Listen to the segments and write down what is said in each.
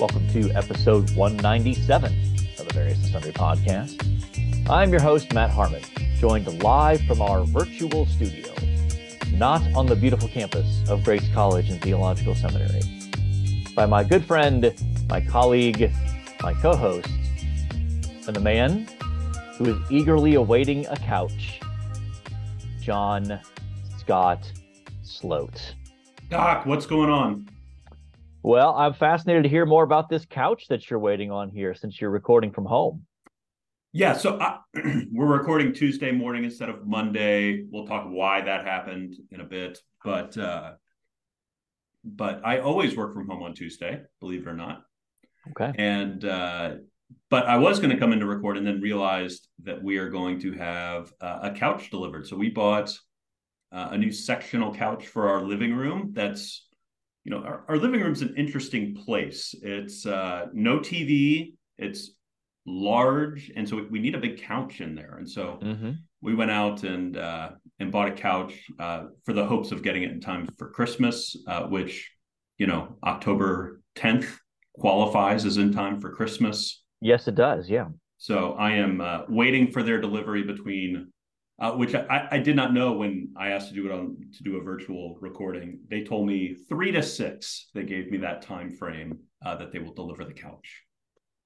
Welcome to episode 197 of the Various and Sundry Podcast. I'm your host, Matt Harmon, joined live from our virtual studio, not on the beautiful campus of Grace College and Theological Seminary, by my good friend, my colleague, my co-host, and the man who is eagerly awaiting a couch, John Scott Sloat. Doc, what's going on? Well, I'm fascinated to hear more about this couch that you're waiting on here since you're recording from home. Yeah, so we're recording Tuesday morning instead of Monday. We'll talk why that happened in a bit, but I always work from home on Tuesday, believe it or not. Okay. And but I was going to come in to record and then realized that we are going to have a couch delivered. So we bought a new sectional couch for our living room. That's, you know, our living room's an interesting place. It's no TV. It's large, and so we need a big couch in there, and so we went out and bought a couch for the hopes of getting it in time for Christmas, which, you know, October 10th qualifies as in time for Christmas. Yes, it does. Yeah, so I am waiting for their delivery between which I did not know when I asked to do it a virtual recording. They told me 3 to 6. They gave me that time frame that they will deliver the couch.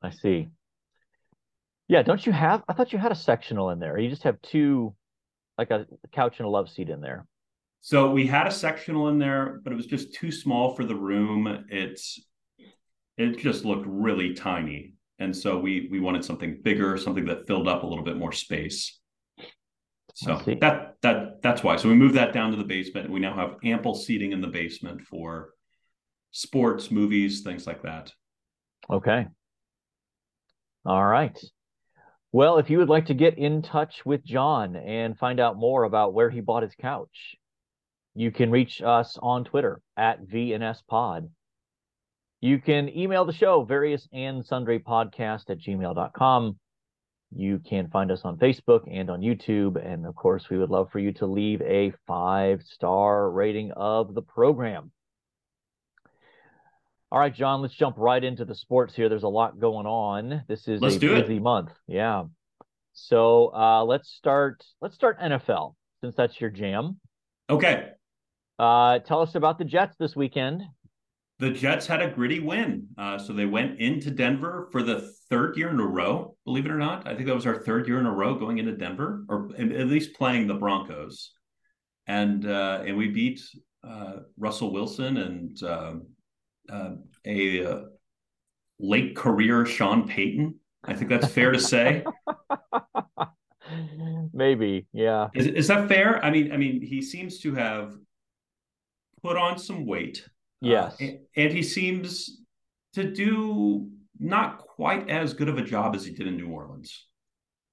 I see. Yeah, don't you have? I thought you had a sectional in there. You just have two, like a couch and a love seat in there. So we had a sectional in there, but it was just too small for the room. It just looked really tiny, and so we wanted something bigger, something that filled up a little bit more space. So that's why. So we moved that down to the basement. We now have ample seating in the basement for sports, movies, things like that. Okay. All right. Well, if you would like to get in touch with John and find out more about where he bought his couch, you can reach us on Twitter at VNSPod. You can email the show, variousandsundrypodcast@gmail.com. You can find us on Facebook and on YouTube. And of course, we would love for you to leave a 5-star rating of the program. All right, John, let's jump right into the sports here. There's a lot going on. This is a busy month. Yeah. So let's start NFL, since that's your jam. Okay. Tell us about the Jets this weekend. The Jets had a gritty win. So they went into Denver for the third year in a row, believe it or not. I think that was our third year in a row going into Denver, or at least playing the Broncos. And we beat Russell Wilson and a late career Sean Payton. I think that's fair to say. Maybe, yeah. Is that fair? I mean, he seems to have put on some weight. Yes, and he seems to do not quite as good of a job as he did in New Orleans.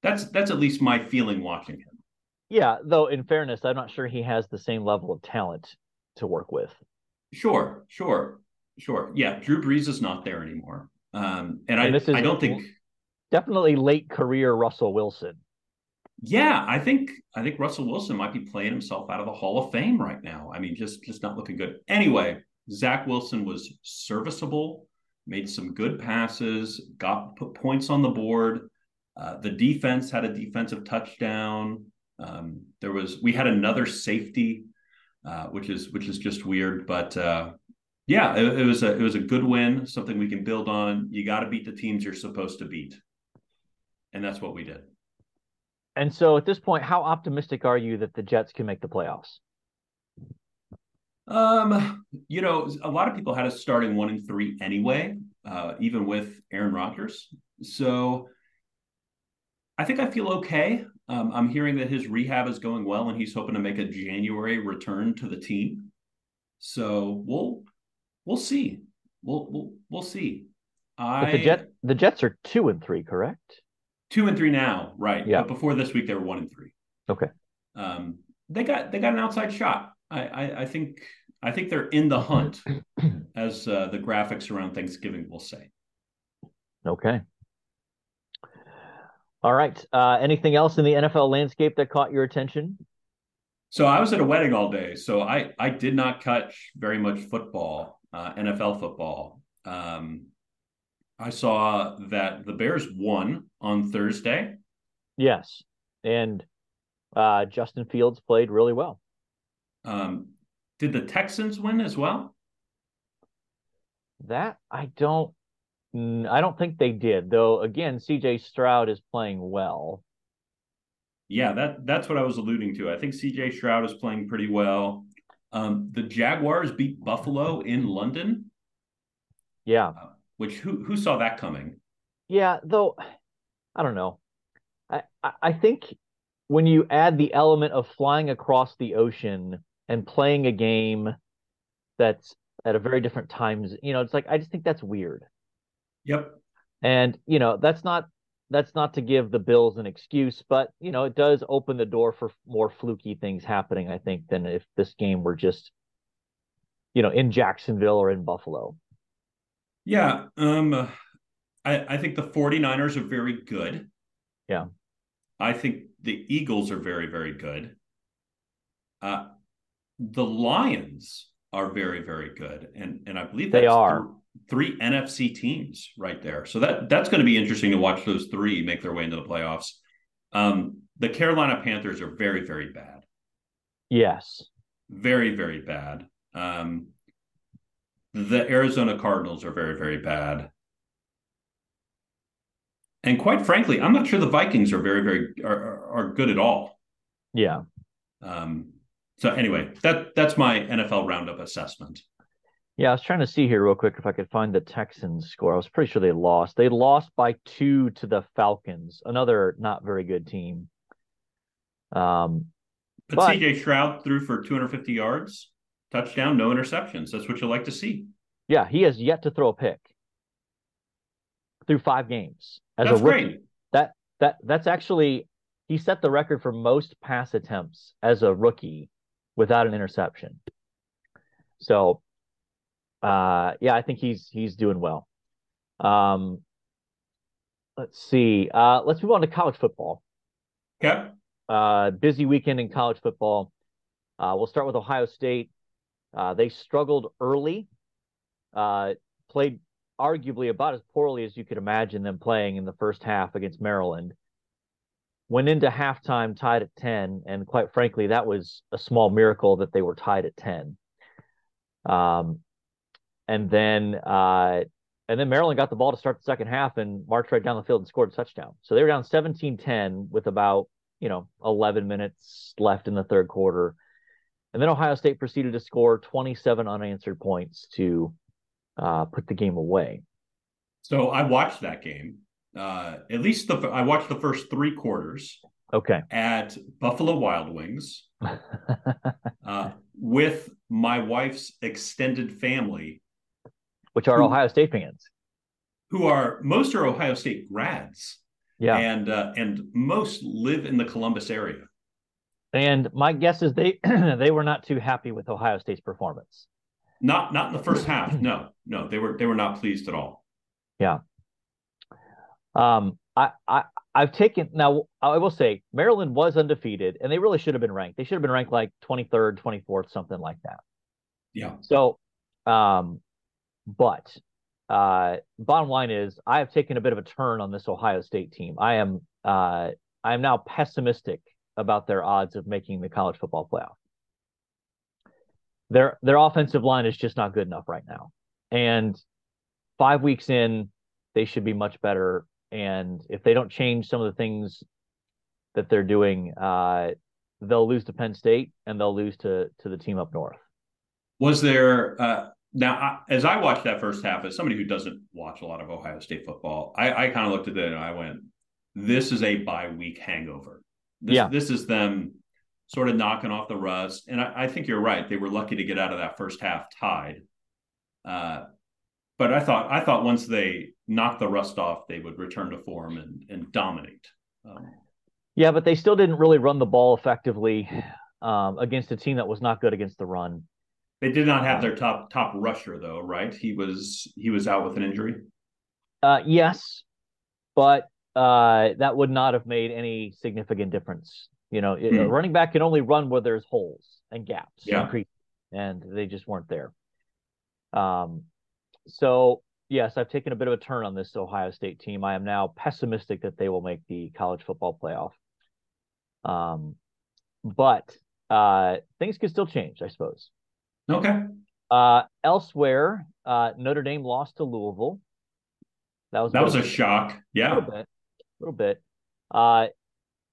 That's at least my feeling watching him. Yeah, though in fairness, I'm not sure he has the same level of talent to work with. Sure. Yeah, Drew Brees is not there anymore. I don't think, definitely late career Russell Wilson. Yeah, I think Russell Wilson might be playing himself out of the Hall of Fame right now. I mean, just not looking good. Anyway, Zach Wilson was serviceable, made some good passes, put points on the board. The defense had a defensive touchdown. We had another safety, which is just weird, but yeah, it was a good win, something we can build on. You got to beat the teams you're supposed to beat, and that's what we did. And so, at this point, how optimistic are you that the Jets can make the playoffs? You know, a lot of people had us starting 1-3 anyway, even with Aaron Rodgers. So, I think I feel okay. I'm hearing that his rehab is going well, and he's hoping to make a January return to the team. So we'll see. We'll see. But the Jets are 2-3, correct? 2-3 now, right? Yeah. But before this week, they were 1-3. Okay. They got an outside shot. I think they're in the hunt, as the graphics around Thanksgiving will say. Okay. All right. Anything else in the NFL landscape that caught your attention? So I was at a wedding all day, so I did not catch very much football, NFL football. I saw that the Bears won on Thursday. Yes. And Justin Fields played really well. Did the Texans win as well? That I don't think they did, though. Again, C.J. Stroud is playing well. Yeah, that's what I was alluding to. I think C.J. Stroud is playing pretty well. The Jaguars beat Buffalo in London. Yeah. Which who saw that coming? Yeah, though, I don't know. I think when you add the element of flying across the ocean and playing a game that's at a very different times, you know, it's like, I just think that's weird. Yep. And, you know, that's not to give the Bills an excuse, but, you know, it does open the door for more fluky things happening, I think, than if this game were just, you know, in Jacksonville or in Buffalo. Yeah. I think the 49ers are very good. Yeah. I think the Eagles are very, very good. The Lions are very, very good. And I believe they are three NFC teams right there. So that's going to be interesting to watch those three make their way into the playoffs. The Carolina Panthers are very, very bad. Yes. Very, very bad. The Arizona Cardinals are very, very bad. And quite frankly, I'm not sure the Vikings are very, very are good at all. Yeah. So anyway, that's my NFL roundup assessment. Yeah, I was trying to see here real quick if I could find the Texans score. I was pretty sure they lost. They lost by 2 to the Falcons, another not very good team. But C.J. Stroud threw for 250 yards, touchdown, no interceptions. That's what you like to see. Yeah, he has yet to throw a pick through 5 games as a rookie. Great. That's actually, he set the record for most pass attempts as a rookie without an interception. So, yeah, I think he's doing well. Let's see. Let's move on to college football. Okay. Busy weekend in college football. We'll start with Ohio State. They struggled early. Played arguably about as poorly as you could imagine them playing in the first half against Maryland. Went into halftime tied at 10, and quite frankly, that was a small miracle that they were tied at 10. And then Maryland got the ball to start the second half and marched right down the field and scored a touchdown. So they were down 17-10 with about, 11 minutes left in the third quarter. And then Ohio State proceeded to score 27 unanswered points to put the game away. So I watched that game. At least I watched the first 3 quarters. Okay. At Buffalo Wild Wings with my wife's extended family, which are Ohio State fans, who most are Ohio State grads. Yeah. And most live in the Columbus area. And my guess is they were not too happy with Ohio State's performance. Not in the first half. No, they were not pleased at all. Yeah. I will say Maryland was undefeated and they really should have been ranked. They should have been ranked like 23rd, 24th, something like that. Yeah. So, but bottom line is I have taken a bit of a turn on this Ohio State team. I am now pessimistic about their odds of making the college football playoff. Their offensive line is just not good enough right now. And 5 weeks in, they should be much better. And if they don't change some of the things that they're doing, they'll lose to Penn State and they'll lose to the team up north. Was there as I watched that first half, as somebody who doesn't watch a lot of Ohio State football, I kind of looked at it and I went, this is a bye-week hangover. This is them sort of knocking off the rust. And I think you're right. They were lucky to get out of that first half tied. But I thought once they knocked the rust off, they would return to form and dominate. Yeah, but they still didn't really run the ball effectively against a team that was not good against the run. They did not have their top rusher, though, right? He was out with an injury. Yes, but that would not have made any significant difference. A running back can only run where there's holes and gaps, and creases, and they just weren't there. So Yes, I've taken a bit of a turn on this Ohio State team. I am now pessimistic that they will make the college football playoff. But things could still change, I suppose. Okay. Elsewhere, Notre Dame lost to Louisville. That was a shock. Yeah. A little bit.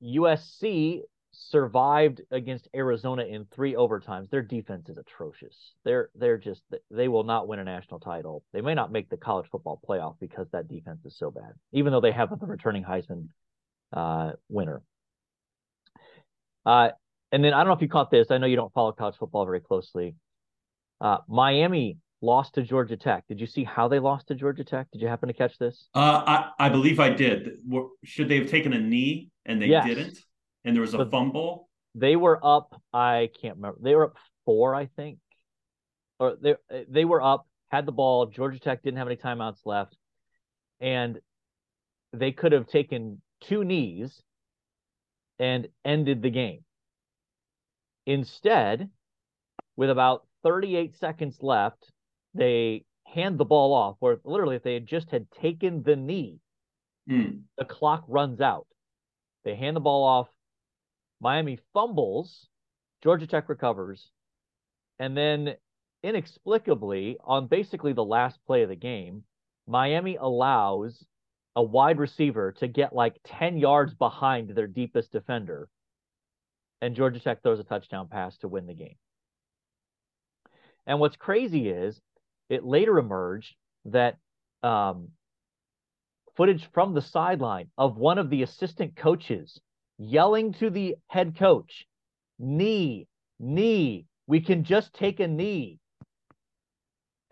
USC survived against Arizona in three overtimes. Their defense is atrocious. They're just they will not win a national title. They may not make the college football playoff because that defense is so bad, even though they have the returning Heisman winner. And then I don't know if you caught this. I know you don't follow college football very closely. Miami lost to Georgia Tech. Did you see how they lost to Georgia Tech? Did you happen to catch this? I believe I did. Should they have taken a knee and they didn't? And there was a fumble. They were up. I can't remember. They were up 4, I think, or they were up, had the ball. Georgia Tech didn't have any timeouts left, and they could have taken 2 knees and ended the game. Instead, with about 38 seconds left, they hand the ball off. Or literally, if they had just had taken the knee, the clock runs out. They hand the ball off. Miami fumbles, Georgia Tech recovers, and then inexplicably, on basically the last play of the game, Miami allows a wide receiver to get like 10 yards behind their deepest defender, and Georgia Tech throws a touchdown pass to win the game. And what's crazy is it later emerged that footage from the sideline of one of the assistant coaches yelling to the head coach, knee, we can just take a knee.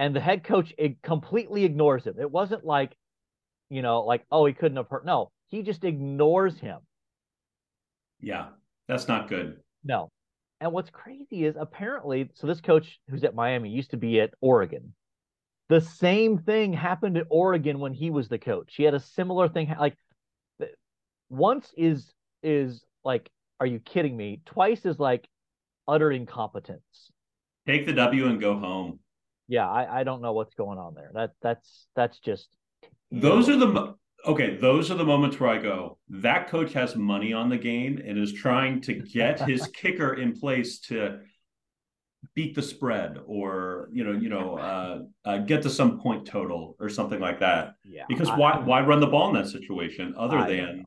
And the head coach completely ignores him. It wasn't like, he couldn't have hurt. No, he just ignores him. Yeah, that's not good. No. And what's crazy is apparently, so this coach who's at Miami used to be at Oregon. The same thing happened at Oregon when he was the coach. He had a similar thing. Like once is like, are you kidding me? Twice is like utter incompetence. Take the W and go home. Yeah, I don't know what's going on there. That's just those are the moments where I go, that coach has money on the game and is trying to get his kicker in place to beat the spread or get to some point total or something like that. Yeah, because why run the ball in that situation other than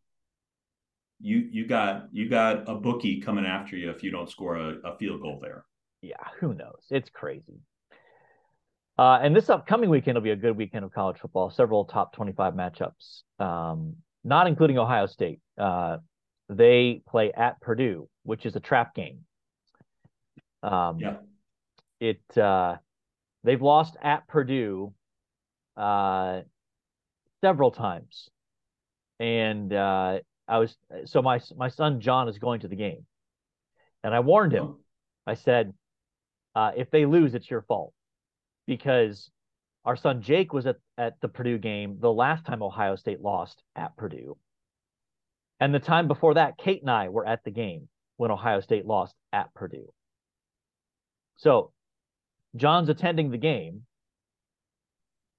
you got a bookie coming after you if you don't score a field goal there. Yeah, who knows? It's crazy. And this upcoming weekend will be a good weekend of college football. Several top 25 matchups, not including Ohio State. They play at Purdue, which is a trap game. They've lost at Purdue several times, and my son John is going to the game, and I warned him. I said, if they lose, it's your fault, because our son Jake was at the Purdue game the last time Ohio State lost at Purdue, and the time before that, Kate and I were at the game when Ohio State lost at Purdue. So John's attending the game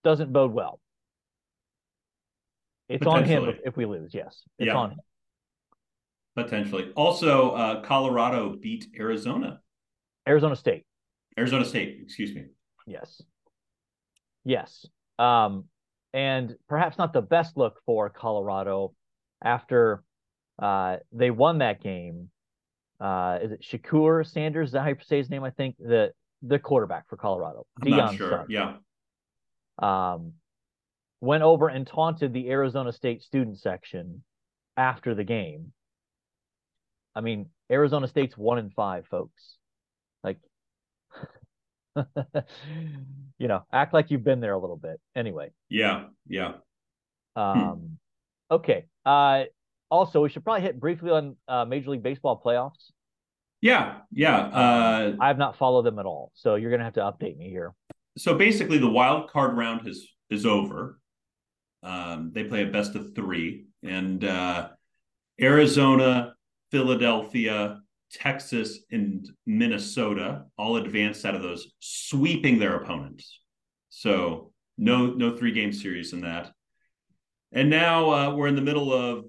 doesn't bode well. It's on him if we lose. Yes, it's on him. Potentially. Also, Colorado beat Arizona State, excuse me. Yes. And perhaps not the best look for Colorado after they won that game. Is it Shedeur Sanders? Is that how you say his name? I think the quarterback for Colorado. I'm not sure. Sanders. Yeah. Went over and taunted the Arizona State student section after the game. I mean, Arizona State's 1-5, folks. Like, act like you've been there a little bit. Anyway. Yeah. Okay. Also, we should probably hit briefly on Major League Baseball playoffs. Yeah. I have not followed them at all, so you're going to have to update me here. So basically, the wild card round is over. They play a best of 3, and Arizona, Philadelphia, Texas, and Minnesota all advanced out of those, sweeping their opponents. So No three-game series in that. And now we're in the middle of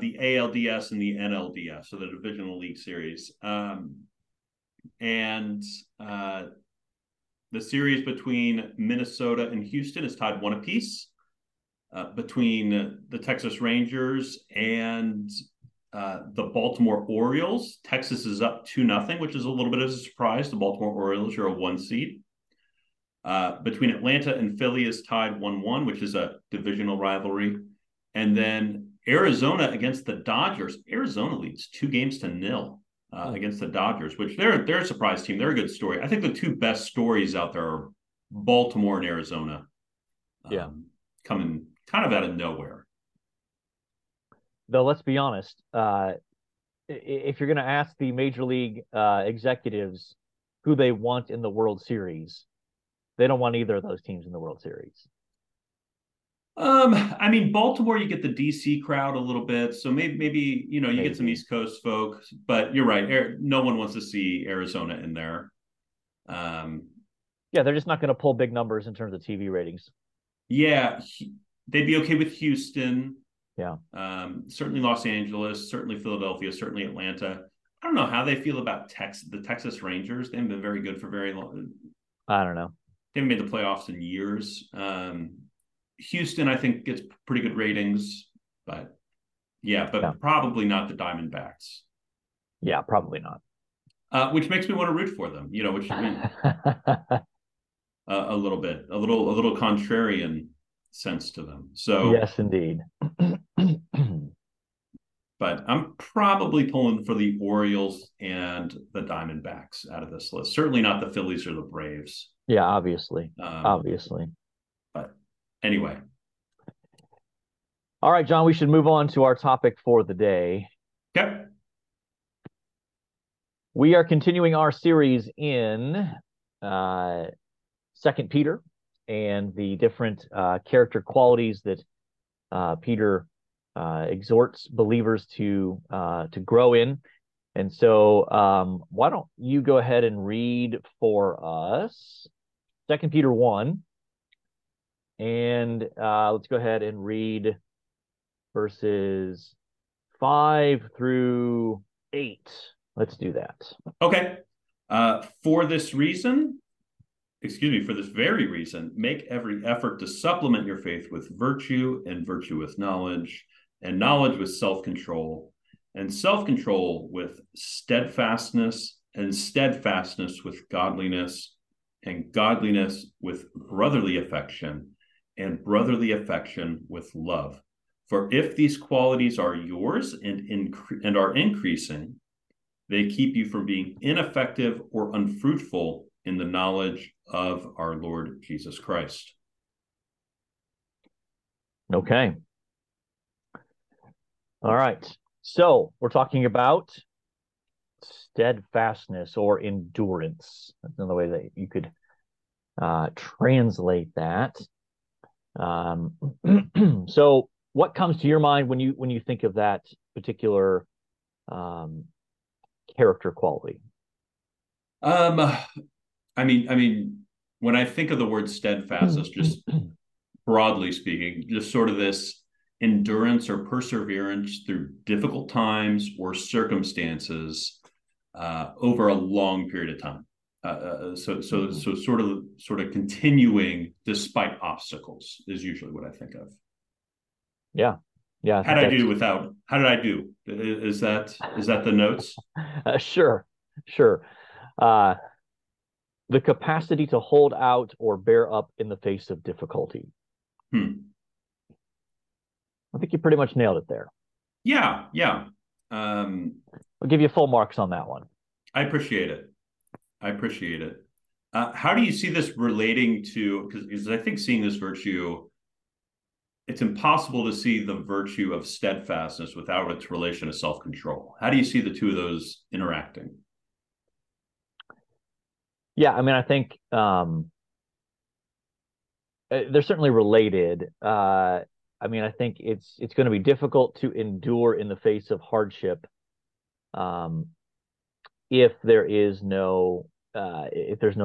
the ALDS and the NLDS, so the Divisional League Series. And the series between Minnesota and Houston is tied one apiece. Between the Texas Rangers and the Baltimore Orioles, Texas is up 2-0, which is a little bit of a surprise. The Baltimore Orioles are a one seed. Between Atlanta and Philly is tied 1-1, which is a divisional rivalry. And then Arizona against the Dodgers. Arizona leads 2-0 against the Dodgers, which they're a surprise team. They're a good story. I think the two best stories out there are Baltimore and Arizona. Yeah. Coming kind of out of nowhere. Though, let's be honest, if you're going to ask the Major League executives who they want in the World Series, they don't want either of those teams in the World Series. I mean, Baltimore, you get the DC crowd a little bit. So maybe you know, you get some East Coast folks, but you're right. No one wants to see Arizona in there. Yeah, they're just not going to pull big numbers in terms of TV ratings. Yeah, they'd be okay with Houston. Yeah. Certainly Los Angeles, certainly Philadelphia, certainly Atlanta. I don't know how they feel about the Texas Rangers. They haven't been very good for very long. I don't know. They haven't made the playoffs in years. Houston, I think, gets pretty good ratings, but probably not the Diamondbacks. Yeah, probably not. Which makes me want to root for them, you know, which I mean, a little contrarian sense to them. So yes, indeed. But I'm probably pulling for the Orioles and the Diamondbacks out of this list. Certainly not the Phillies or the Braves. Yeah, obviously. Obviously. But anyway. All right, John, we should move on to our topic for the day. Okay. We are continuing our series in 2 Peter and the different character qualities that Peter exhorts believers to grow in. And so why don't you go ahead and read for us 2 Peter 1. And let's go ahead and read verses 5-8. Let's do that. Okay. For this very reason, make every effort to supplement your faith with virtue, and virtue with knowledge, and knowledge with self-control, and self-control with steadfastness, and steadfastness with godliness, and godliness with brotherly affection, and brotherly affection with love. For if these qualities are yours and are increasing, they keep you from being ineffective or unfruitful in the knowledge of our Lord Jesus Christ. Okay. All right. So we're talking about steadfastness or endurance. That's another way that you could translate that. So what comes to your mind when you think of that particular character quality? I mean, when I think of the word steadfastness, just broadly speaking, just sort of this endurance or perseverance through difficult times or circumstances over a long period of time. So sort of continuing despite obstacles is usually what I think of. Yeah. Yeah. How did I do? Is that the notes? Sure. The capacity to hold out or bear up in the face of difficulty. I think you pretty much nailed it there. Yeah. I'll give you full marks on that one. I appreciate it. How do you see this relating to, because I think seeing this virtue, it's impossible to see the virtue of steadfastness without its relation to self-control. How do you see the two of those interacting? Yeah, I mean, I think they're certainly related. I mean, I think it's going to be difficult to endure in the face of hardship if there is no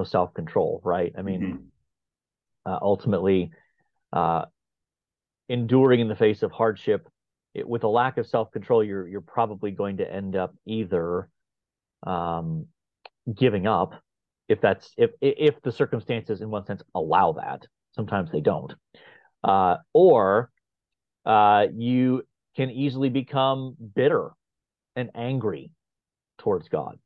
self-control, right? I mean, ultimately, enduring in the face of hardship, with a lack of self-control, you're probably going to end up either giving up, if the circumstances in one sense allow that. Sometimes they don't, or you can easily become bitter and angry towards God.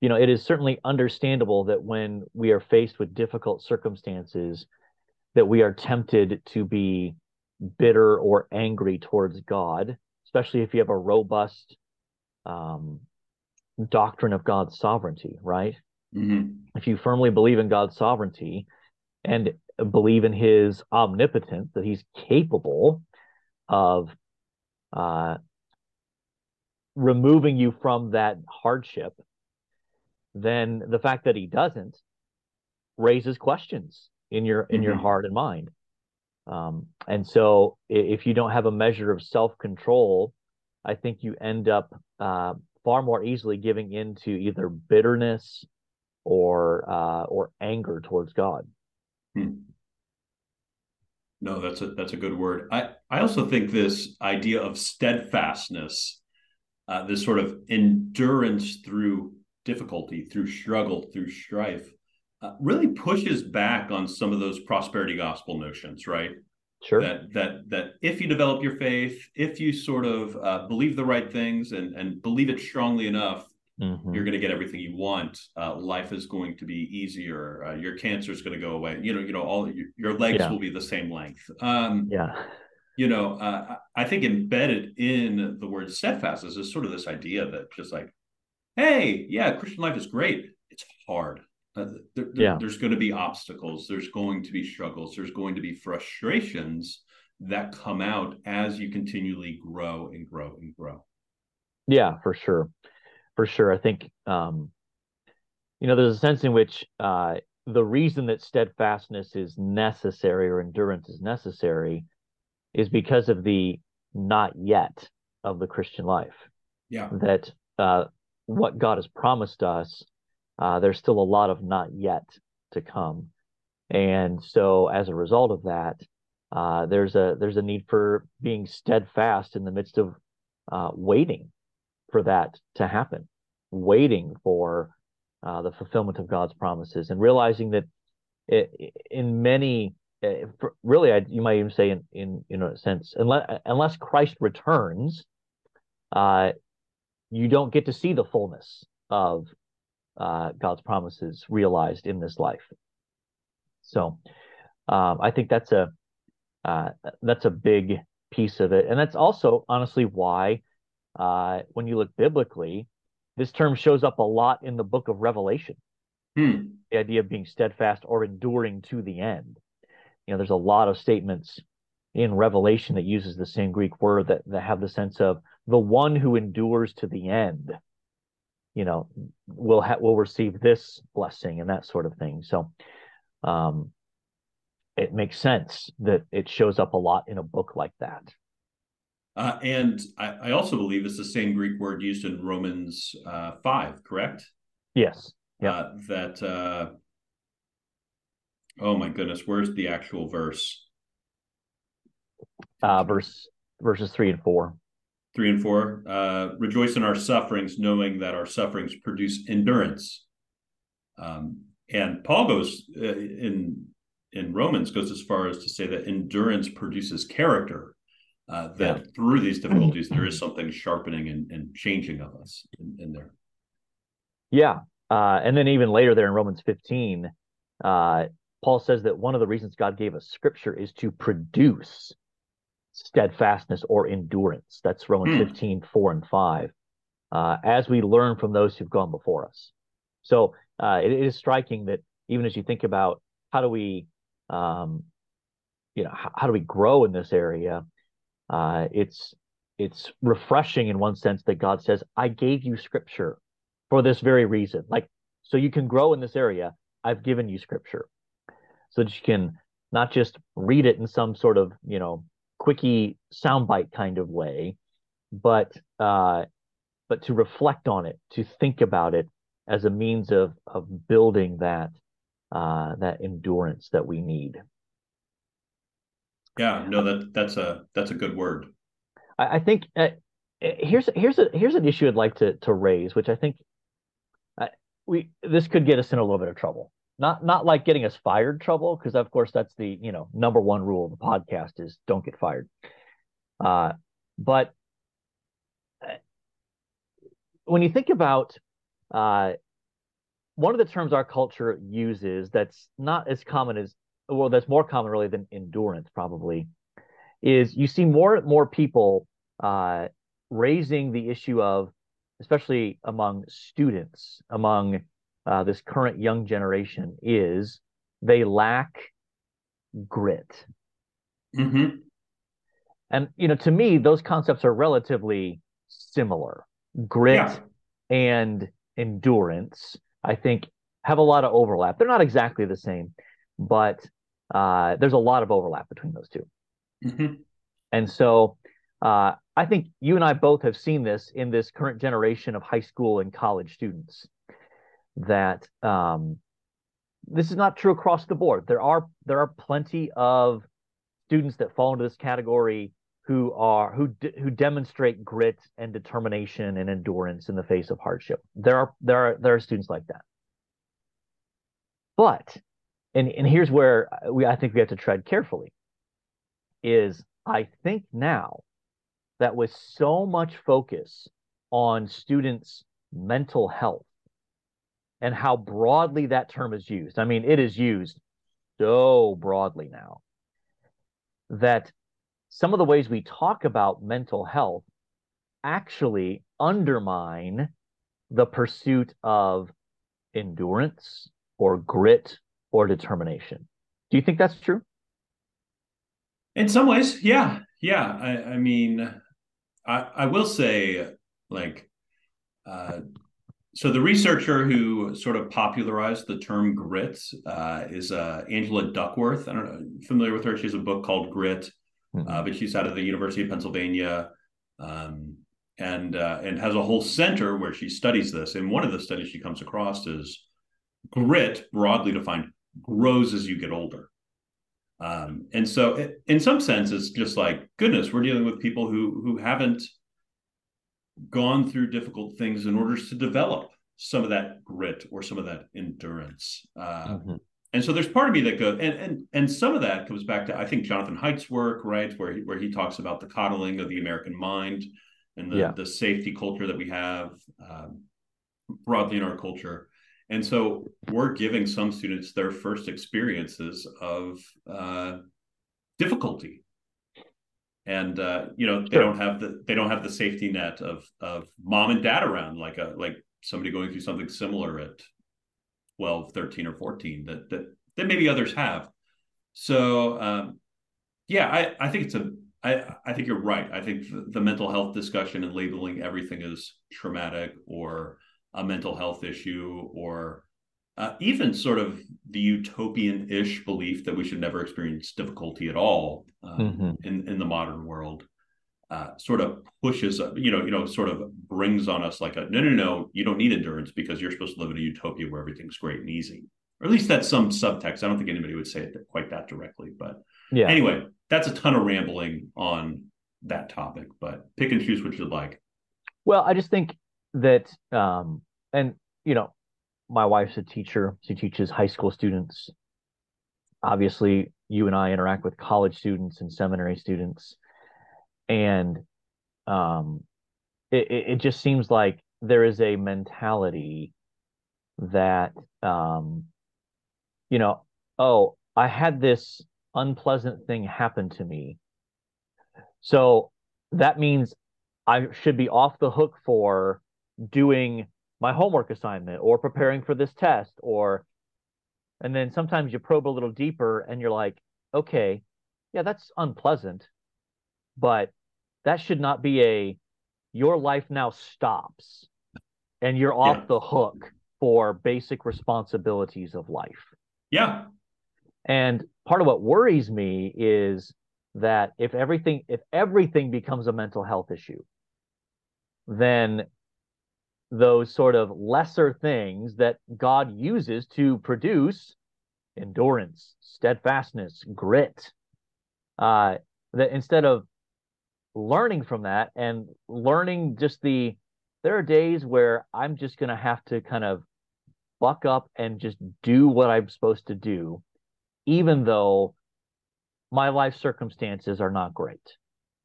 It is certainly understandable that when we are faced with difficult circumstances, that we are tempted to be bitter or angry towards God, especially if you have a robust doctrine of God's sovereignty, right? Mm-hmm. If you firmly believe in God's sovereignty and believe in his omnipotence, that he's capable of removing you from that hardship, then the fact that he doesn't raises questions in your heart and mind. And so if you don't have a measure of self-control, I think you end up far more easily giving into either bitterness or anger towards God. No, that's a good word. I also think this idea of steadfastness, this sort of endurance through difficulty, through struggle, through strife, really pushes back on some of those prosperity gospel notions, right? Sure. That if you develop your faith, if you sort of believe the right things and believe it strongly enough, mm-hmm. you're going to get everything you want. Life is going to be easier. Your cancer is going to go away. You know, all your legs will be the same length. I think embedded in the word steadfastness is sort of this idea that just like, hey, yeah, Christian life is great. It's hard. There's going to be obstacles. There's going to be struggles. There's going to be frustrations that come out as you continually grow and grow and grow. Yeah, for sure. For sure. I think, there's a sense in which the reason that steadfastness is necessary or endurance is necessary is because of the not yet of the Christian life. Yeah. That what God has promised us, there's still a lot of not yet to come. And so as a result of that, there's a need for being steadfast in the midst of waiting for that to happen, waiting for the fulfillment of God's promises, and realizing that you might even say in a sense, unless Christ returns, you don't get to see the fullness of God's promises realized in this life. So I think that's a big piece of it. And that's also honestly why when you look biblically, this term shows up a lot in the book of Revelation. The idea of being steadfast or enduring to the end. There's a lot of statements in Revelation that uses the same Greek word that have the sense of the one who endures to the end, will receive this blessing and that sort of thing. So it makes sense that it shows up a lot in a book like that. And I also believe it's the same Greek word used in Romans 5, correct? Yes. Yeah. Oh my goodness, where's the actual verse? Verses 3 and 4. 3 and 4. Rejoice in our sufferings, knowing that our sufferings produce endurance. And Paul goes in Romans goes as far as to say that endurance produces character. Through these difficulties, there is something sharpening and changing of us in there. Yeah. And then even later there in Romans 15, Paul says that one of the reasons God gave us Scripture is to produce steadfastness or endurance. That's Romans 15, 4 and 5, as we learn from those who've gone before us. So it is striking that even as you think about how do we grow in this area, it's refreshing in one sense that God says, I gave you Scripture for this very reason. Like, so you can grow in this area, I've given you Scripture. So that you can not just read it in some sort of, quickie soundbite kind of way, but to reflect on it, to think about it as a means of building that endurance that we need. Yeah, no, that's a good word. I think here's an issue I'd like to raise, which I think this could get us in a little bit of trouble. Not like getting us fired trouble, because of course that's the number one rule of the podcast is don't get fired. But when you think about one of the terms our culture uses that's not as common as, well, that's more common really than endurance probably, is you see more and more people raising the issue of, especially among students, among this current young generation, is they lack grit. Mm-hmm. And, to me, those concepts are relatively similar. Grit and endurance, I think, have a lot of overlap. They're not exactly the same, but there's a lot of overlap between those two. Mm-hmm. And so I think you and I both have seen this in this current generation of high school and college students, that this is not true across the board. There are plenty of students that fall into this category who demonstrate grit and determination and endurance in the face of hardship. There are students like that. But and here's where I think we have to tread carefully. Is I think now that with so much focus on students' mental health and how broadly that term is used. I mean, it is used so broadly now that some of the ways we talk about mental health actually undermine the pursuit of endurance or grit or determination. Do you think that's true? In some ways, yeah. Yeah. I mean, I will say, like, so the researcher who sort of popularized the term grit is Angela Duckworth. I don't know, familiar with her? She has a book called Grit, but she's out of the University of Pennsylvania, and has a whole center where she studies this. And one of the studies she comes across is grit, broadly defined, grows as you get older. And so it, in some sense, it's just like, goodness, we're dealing with people who haven't gone through difficult things in order to develop some of that grit or some of that endurance. And so there's part of me that goes, and some of that comes back to, I think, Jonathan Haidt's work, right? Where he talks about the coddling of the American mind and the safety culture that we have broadly in our culture. And so we're giving some students their first experiences of difficulty. And they don't have the safety net of mom and dad around, like somebody going through something similar at 12, 13, or 14 that maybe others have. So I think you're right. I think the mental health discussion and labeling everything as traumatic or a mental health issue, or even sort of the utopian-ish belief that we should never experience difficulty at all in the modern world, sort of pushes, sort of brings on us like a, no, you don't need endurance because you're supposed to live in a utopia where everything's great and easy. Or at least that's some subtext. I don't think anybody would say it quite that directly. But anyway, that's a ton of rambling on that topic, but pick and choose what you'd like. Well, I just think that, my wife's a teacher. She teaches high school students. Obviously, you and I interact with college students and seminary students. And it just seems like there is a mentality that, oh, I had this unpleasant thing happen to me, so that means I should be off the hook for doing my homework assignment or preparing for this test, and then sometimes you probe a little deeper and you're like, okay, yeah, that's unpleasant, but that should not be your life now stops and you're off the hook for basic responsibilities of life. Yeah. And part of what worries me is that if everything becomes a mental health issue, then those sort of lesser things that God uses to produce endurance, steadfastness, grit, that instead of learning from that and learning just there are days where I'm just going to have to kind of buck up and just do what I'm supposed to do, even though my life circumstances are not great.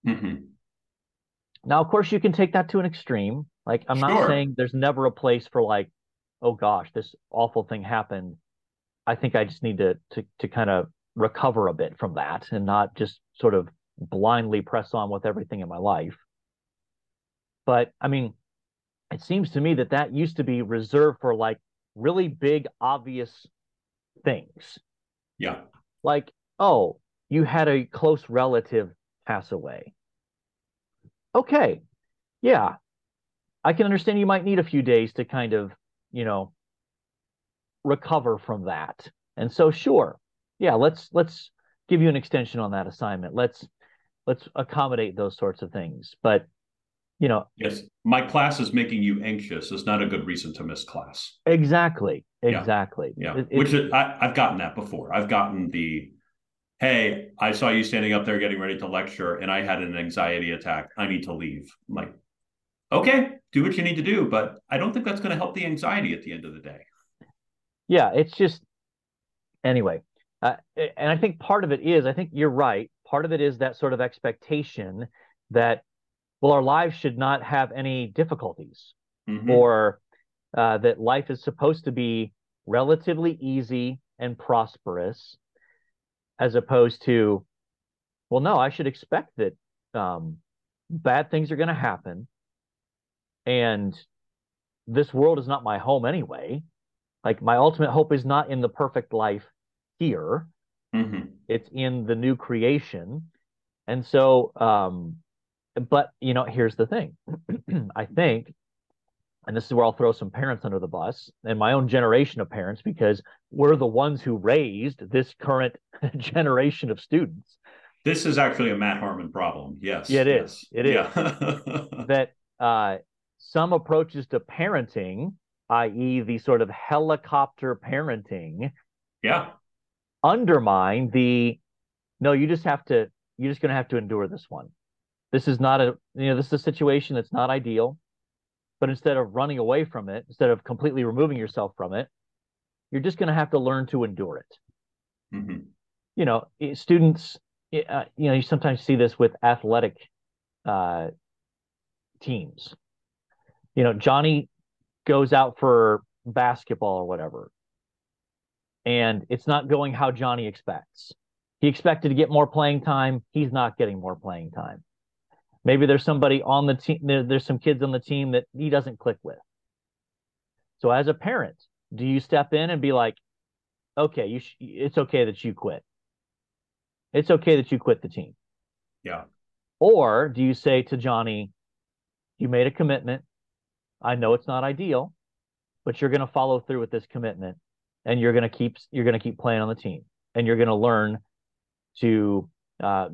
Mm-hmm. Now, of course, you can take that to an extreme. Like, I'm not saying there's never a place for like, oh gosh, this awful thing happened. I think I just need to kind of recover a bit from that and not just sort of blindly press on with everything in my life. But I mean, it seems to me that used to be reserved for like really big, obvious things. Yeah. Like, oh, you had a close relative pass away. Okay. Yeah. I can understand you might need a few days to kind of, recover from that. And so, sure. Yeah. Let's give you an extension on that assignment. Let's accommodate those sorts of things. But, yes, my class is making you anxious is not a good reason to miss class. Exactly. Yeah. I've gotten that before. I've gotten the, hey, I saw you standing up there getting ready to lecture and I had an anxiety attack. I need to leave. I'm like, okay, do what you need to do, but I don't think that's going to help the anxiety at the end of the day. Yeah, it's just, anyway. And I think part of it is, I think you're right. Part of it is that sort of expectation that, well, our lives should not have any difficulties, mm-hmm. or that life is supposed to be relatively easy and prosperous, as opposed to, well, no, I should expect that bad things are going to happen. And this world is not my home anyway. Like, my ultimate hope is not in the perfect life here. Mm-hmm. It's in the new creation. And so, but, here's the thing. I think, and this is where I'll throw some parents under the bus, and my own generation of parents, because we're the ones who raised this current generation of students. This is actually a Matt Harmon problem. Yes. It is. That some approaches to parenting, i.e. the sort of helicopter parenting, undermine the, no, you're just going to have to endure this one. This is not this is a situation that's not ideal. But instead of running away from it, instead of completely removing yourself from it, you're just going to have to learn to endure it. Mm-hmm. Students, you sometimes see this with athletic teams. Johnny goes out for basketball or whatever, and it's not going how Johnny expects. He expected to get more playing time. He's not getting more playing time. Maybe there's somebody on the team, there's some kids on the team that he doesn't click with. So as a parent, do you step in and be like, okay, it's okay that you quit. It's okay that you quit the team. Yeah. Or do you say to Johnny, you made a commitment. I know it's not ideal, but you're going to follow through with this commitment, and you're going to keep playing on the team, and you're going to learn to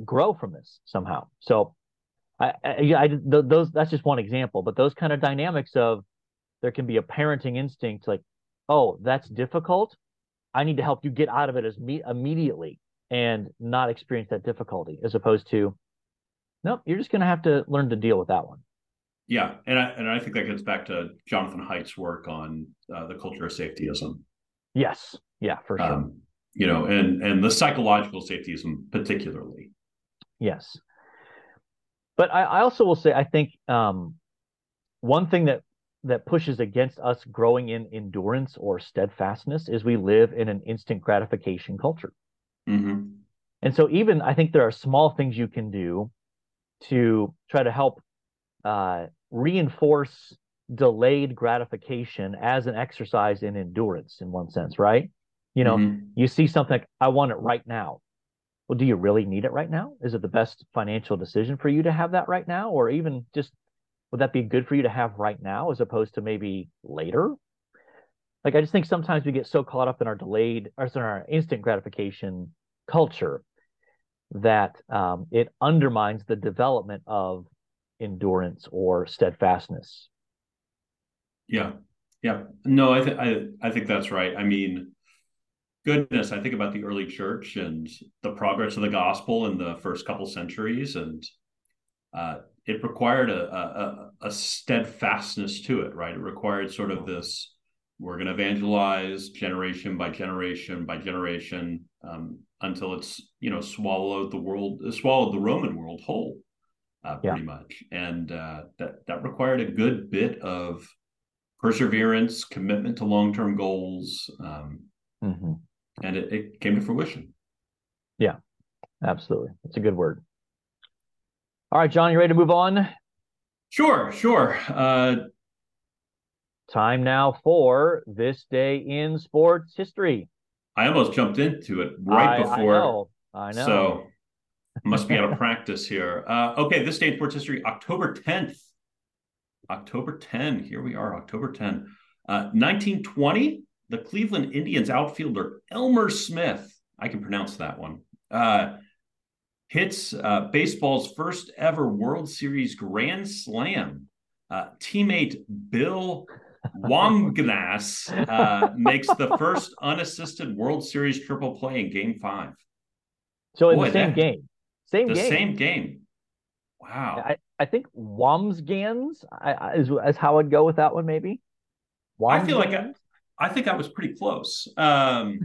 grow from this somehow. So that's just one example, but those kind of dynamics of there can be a parenting instinct like, oh, that's difficult. I need to help you get out of it immediately and not experience that difficulty, as opposed to, nope, you're just going to have to learn to deal with that one. Yeah. And I think that gets back to Jonathan Haidt's work on the culture of safetyism. Yes. Yeah, for sure. And the psychological safetyism particularly. Yes. But I also will say, I think one thing that pushes against us growing in endurance or steadfastness is we live in an instant gratification culture. Mm-hmm. And so even I think there are small things you can do to try to help reinforce delayed gratification as an exercise in endurance in one sense, right? Mm-hmm. You see something, like, I want it right now. Well, do you really need it right now? Is it the best financial decision for you to have that right now? Or even just, would that be good for you to have right now as opposed to maybe later? Like, I just think sometimes we get so caught up in our instant gratification culture that it undermines the development of endurance or steadfastness. Yeah. No, I think that's right. I mean, goodness, I think about the early church and the progress of the gospel in the first couple centuries, and it required a steadfastness to it, right? It required sort of this, we're going to evangelize generation by generation by generation until it's, swallowed the Roman world whole, pretty much. And that required a good bit of perseverance, commitment to long-term goals, and it came to fruition. Yeah, absolutely. That's a good word. All right, John, you ready to move on? Sure. Time now for This Day in Sports History. I almost jumped into it before. I know. So must be out of practice here. Okay, This Day in Sports History, October 10th. Here we are, October 10. 1920, the Cleveland Indians outfielder Elmer Smith, I can pronounce that one, hits baseball's first ever World Series grand slam. Teammate Bill Wambsganss makes the first unassisted World Series triple play in Game 5. So in the same game. Wow. I think Wambsganss is how I'd go with that one, maybe. I feel like I think I was pretty close to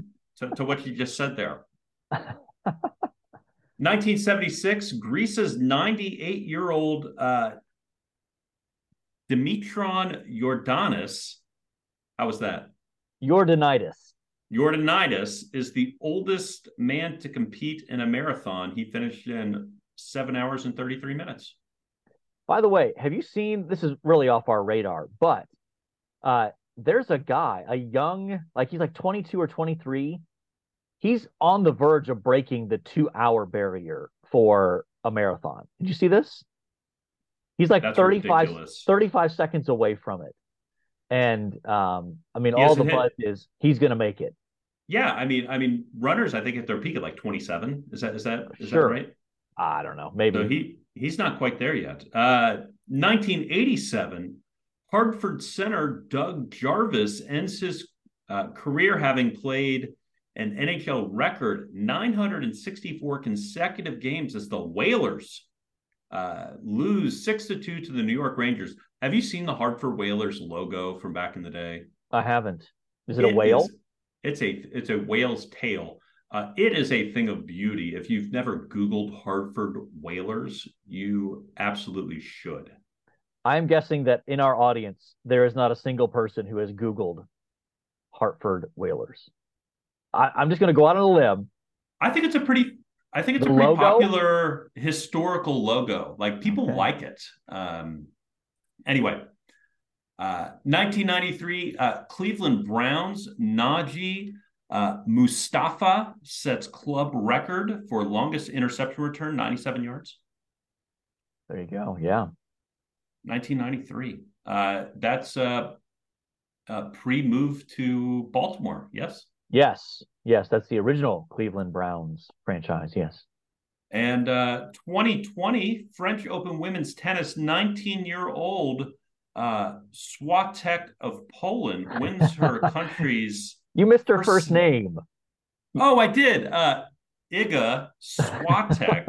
what you just said there. 1976, Greece's 98-year-old Dimitrion Yordanidis. How was that? Yordanidis. Yordanidis is the oldest man to compete in a marathon. He finished in 7 hours and 33 minutes. By the way, have you seen, this is really off our radar, but there's a guy, a young, he's 22 or 23. He's on the verge of breaking the 2 hour barrier for a marathon. Did you see this? He's 35 seconds away from it. And all the buzz is he's going to make it. Yeah. I mean, runners, I think at their peak at 27, is that right? I don't know. Maybe. So he's not quite there yet. 1987, Hartford center Doug Jarvis ends his career having played an NHL record 964 consecutive games as the Whalers lose 6-2 to the New York Rangers. Have you seen the Hartford Whalers logo from back in the day? I haven't. Is it a whale? It's a whale's tail. It is a thing of beauty. If you've never Googled Hartford Whalers, you absolutely should. I'm guessing that in our audience, there is not a single person who has Googled Hartford Whalers. I'm just going to go out on a limb. I think it's a pretty popular historical logo. People like it. Anyway, 1993, Cleveland Browns, Najee Mustafa sets club record for longest interception return, 97 yards. There you go. Yeah. 1993. That's a pre-move to Baltimore. Yes. Yes. That's the original Cleveland Browns franchise. Yes. And 2020 French Open women's tennis, 19-year-old Swiatek of Poland wins her country's. You missed her first name. Oh, I did. Iga Swiatek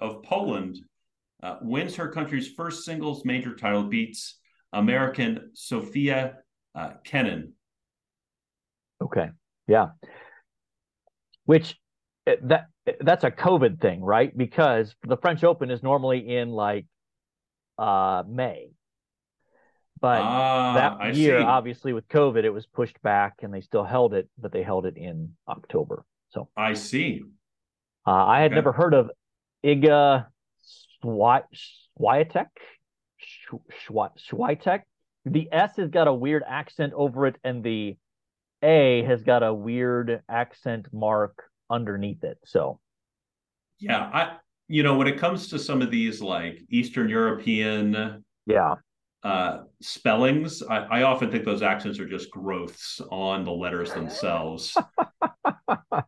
of Poland wins her country's first singles major title, beats American Sophia Kenin. Okay, yeah. Which that's a COVID thing, right? Because the French Open is normally in May. But that year, obviously, with COVID, it was pushed back, and they still held it, but they held it in October. So I see. I had never heard of Iga Swiatek. The S has got a weird accent over it, and the A has got a weird accent mark underneath it. So, yeah, when it comes to some of these Eastern European, spellings, I often think those accents are just growths on the letters themselves.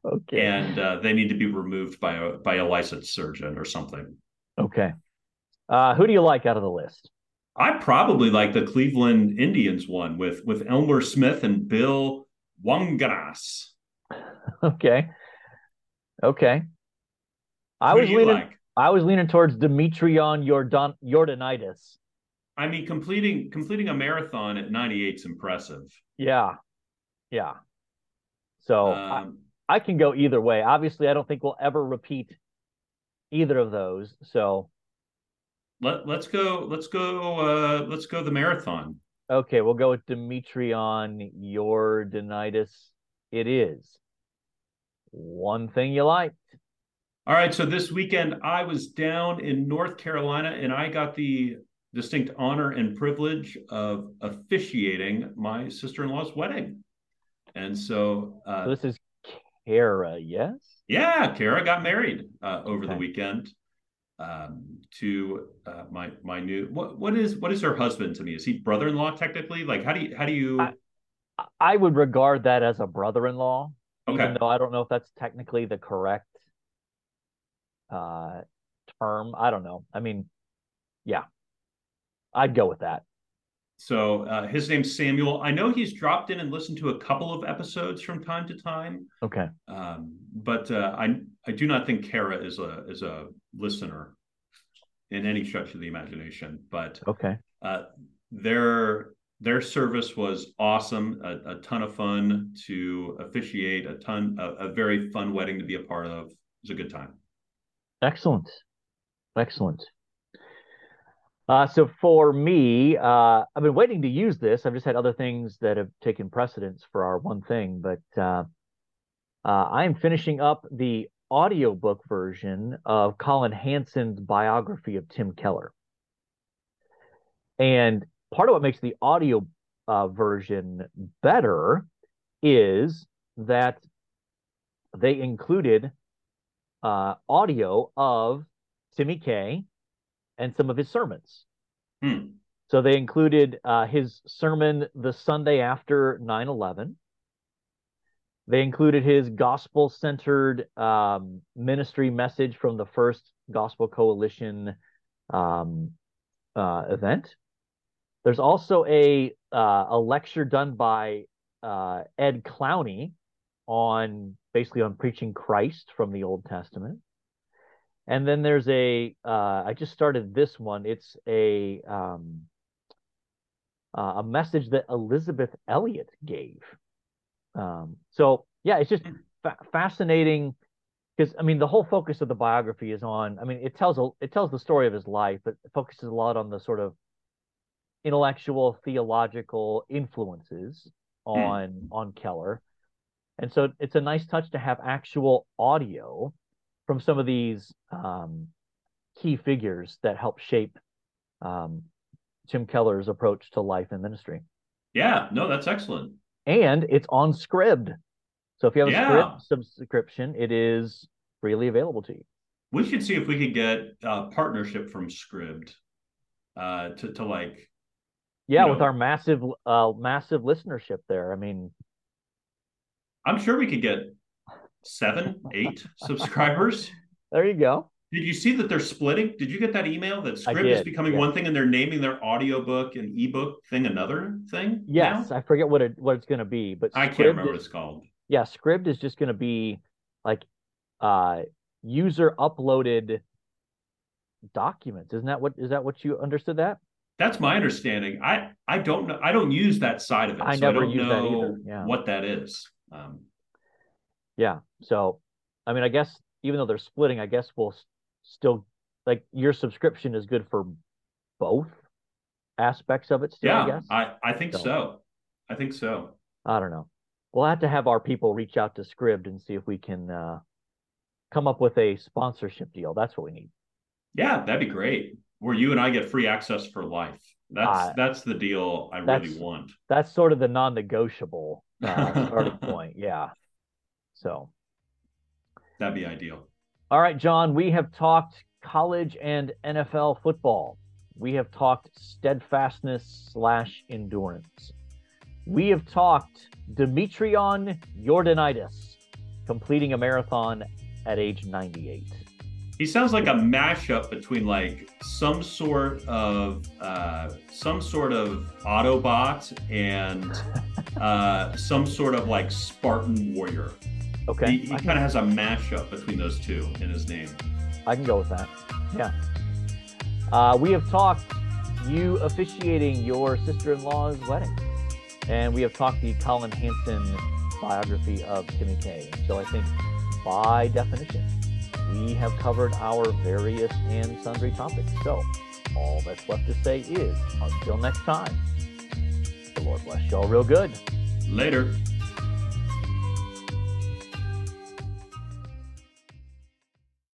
Okay. And they need to be removed by a licensed surgeon or something. Okay. Who do you like out of the list? I probably like the Cleveland Indians one with Elmer Smith and Bill Wambsganss. Okay. I was leaning towards Dimitrion Yordanidis. I mean, completing a marathon at 98 is impressive. Yeah. So I can go either way. Obviously, I don't think we'll ever repeat either of those. So let's go the marathon. Okay, we'll go with Dimitrion Yordanidis. It is one thing you liked. All right, so this weekend I was down in North Carolina, and I got the distinct honor and privilege of officiating my sister-in-law's wedding. And so... So this is Kara, yes? Yeah, Kara got married over the weekend to my new... What is her husband to me? Is he brother-in-law technically? Like, how do you... I would regard that as a brother-in-law, even though I don't know if that's technically the correct term. I don't know. I mean, yeah, I'd go with that. So his name's Samuel. I know he's dropped in and listened to a couple of episodes from time to time. Okay. But I do not think Kara is a listener in any stretch of the imagination. But their service was awesome. A ton of fun to officiate. A very fun wedding to be a part of. It was a good time. Excellent. So for me, I've been waiting to use this. I've just had other things that have taken precedence for our one thing, but I am finishing up the audiobook version of Colin Hansen's biography of Tim Keller. And part of what makes the audio version better is that they included audio of Timmy Kay and some of his sermons. So they included his sermon the Sunday after 9/11. They included his gospel-centered ministry message from the first Gospel Coalition event. There's also a lecture done by Ed Clowney on preaching Christ from the Old Testament. And then there's I just started this one. It's a message that Elizabeth Elliot gave. It's just fascinating because, I mean, the whole focus of the biography is on, I mean, it tells the story of his life, but it focuses a lot on the sort of intellectual, theological influences on Keller. And so it's a nice touch to have actual audio from some of these key figures that help shape Tim Keller's approach to life and ministry. Yeah, no, that's excellent. And it's on Scribd. So if you have a Scribd subscription, it is freely available to you. We should see if we could get a partnership from Scribd to with our massive listenership there. I mean, I'm sure we could get 7, 8 subscribers. There you go. Did you see that they're splitting? Did you get that email that Scribd is becoming one thing and they're naming their audiobook and ebook thing another thing? Yes, now? I forget what it's going to be, but I can't remember what it's called. Yeah, Scribd is just going to be like user uploaded documents. Is that what you understood that? That's my understanding. I don't know. I don't use that side of it. I don't know what that is. So, I mean, I guess even though they're splitting, I guess we'll still, like, your subscription is good for both aspects of it still, I guess? I think so. I think so. I don't know. We'll have to have our people reach out to Scribd and see if we can come up with a sponsorship deal. That's what we need. Yeah, that'd be great. Where you and I get free access for life. That's the deal I really want. That's sort of the non-negotiable starting point, yeah. So that'd be ideal. All right, John, we have talked college and NFL football. We have talked steadfastness/endurance. We have talked Dimitrion Yordanidis completing a marathon at age 98. He sounds like a mashup between like some sort of Autobot and some sort of like Spartan warrior. Okay. He kind of has a mashup between those two in his name. I can go with that. Yeah. We have talked you officiating your sister-in-law's wedding, and we have talked the Colin Hansen biography of Timmy K. So I think by definition, we have covered our various and sundry topics. So all that's left to say is until next time, the Lord bless y'all real good. Later.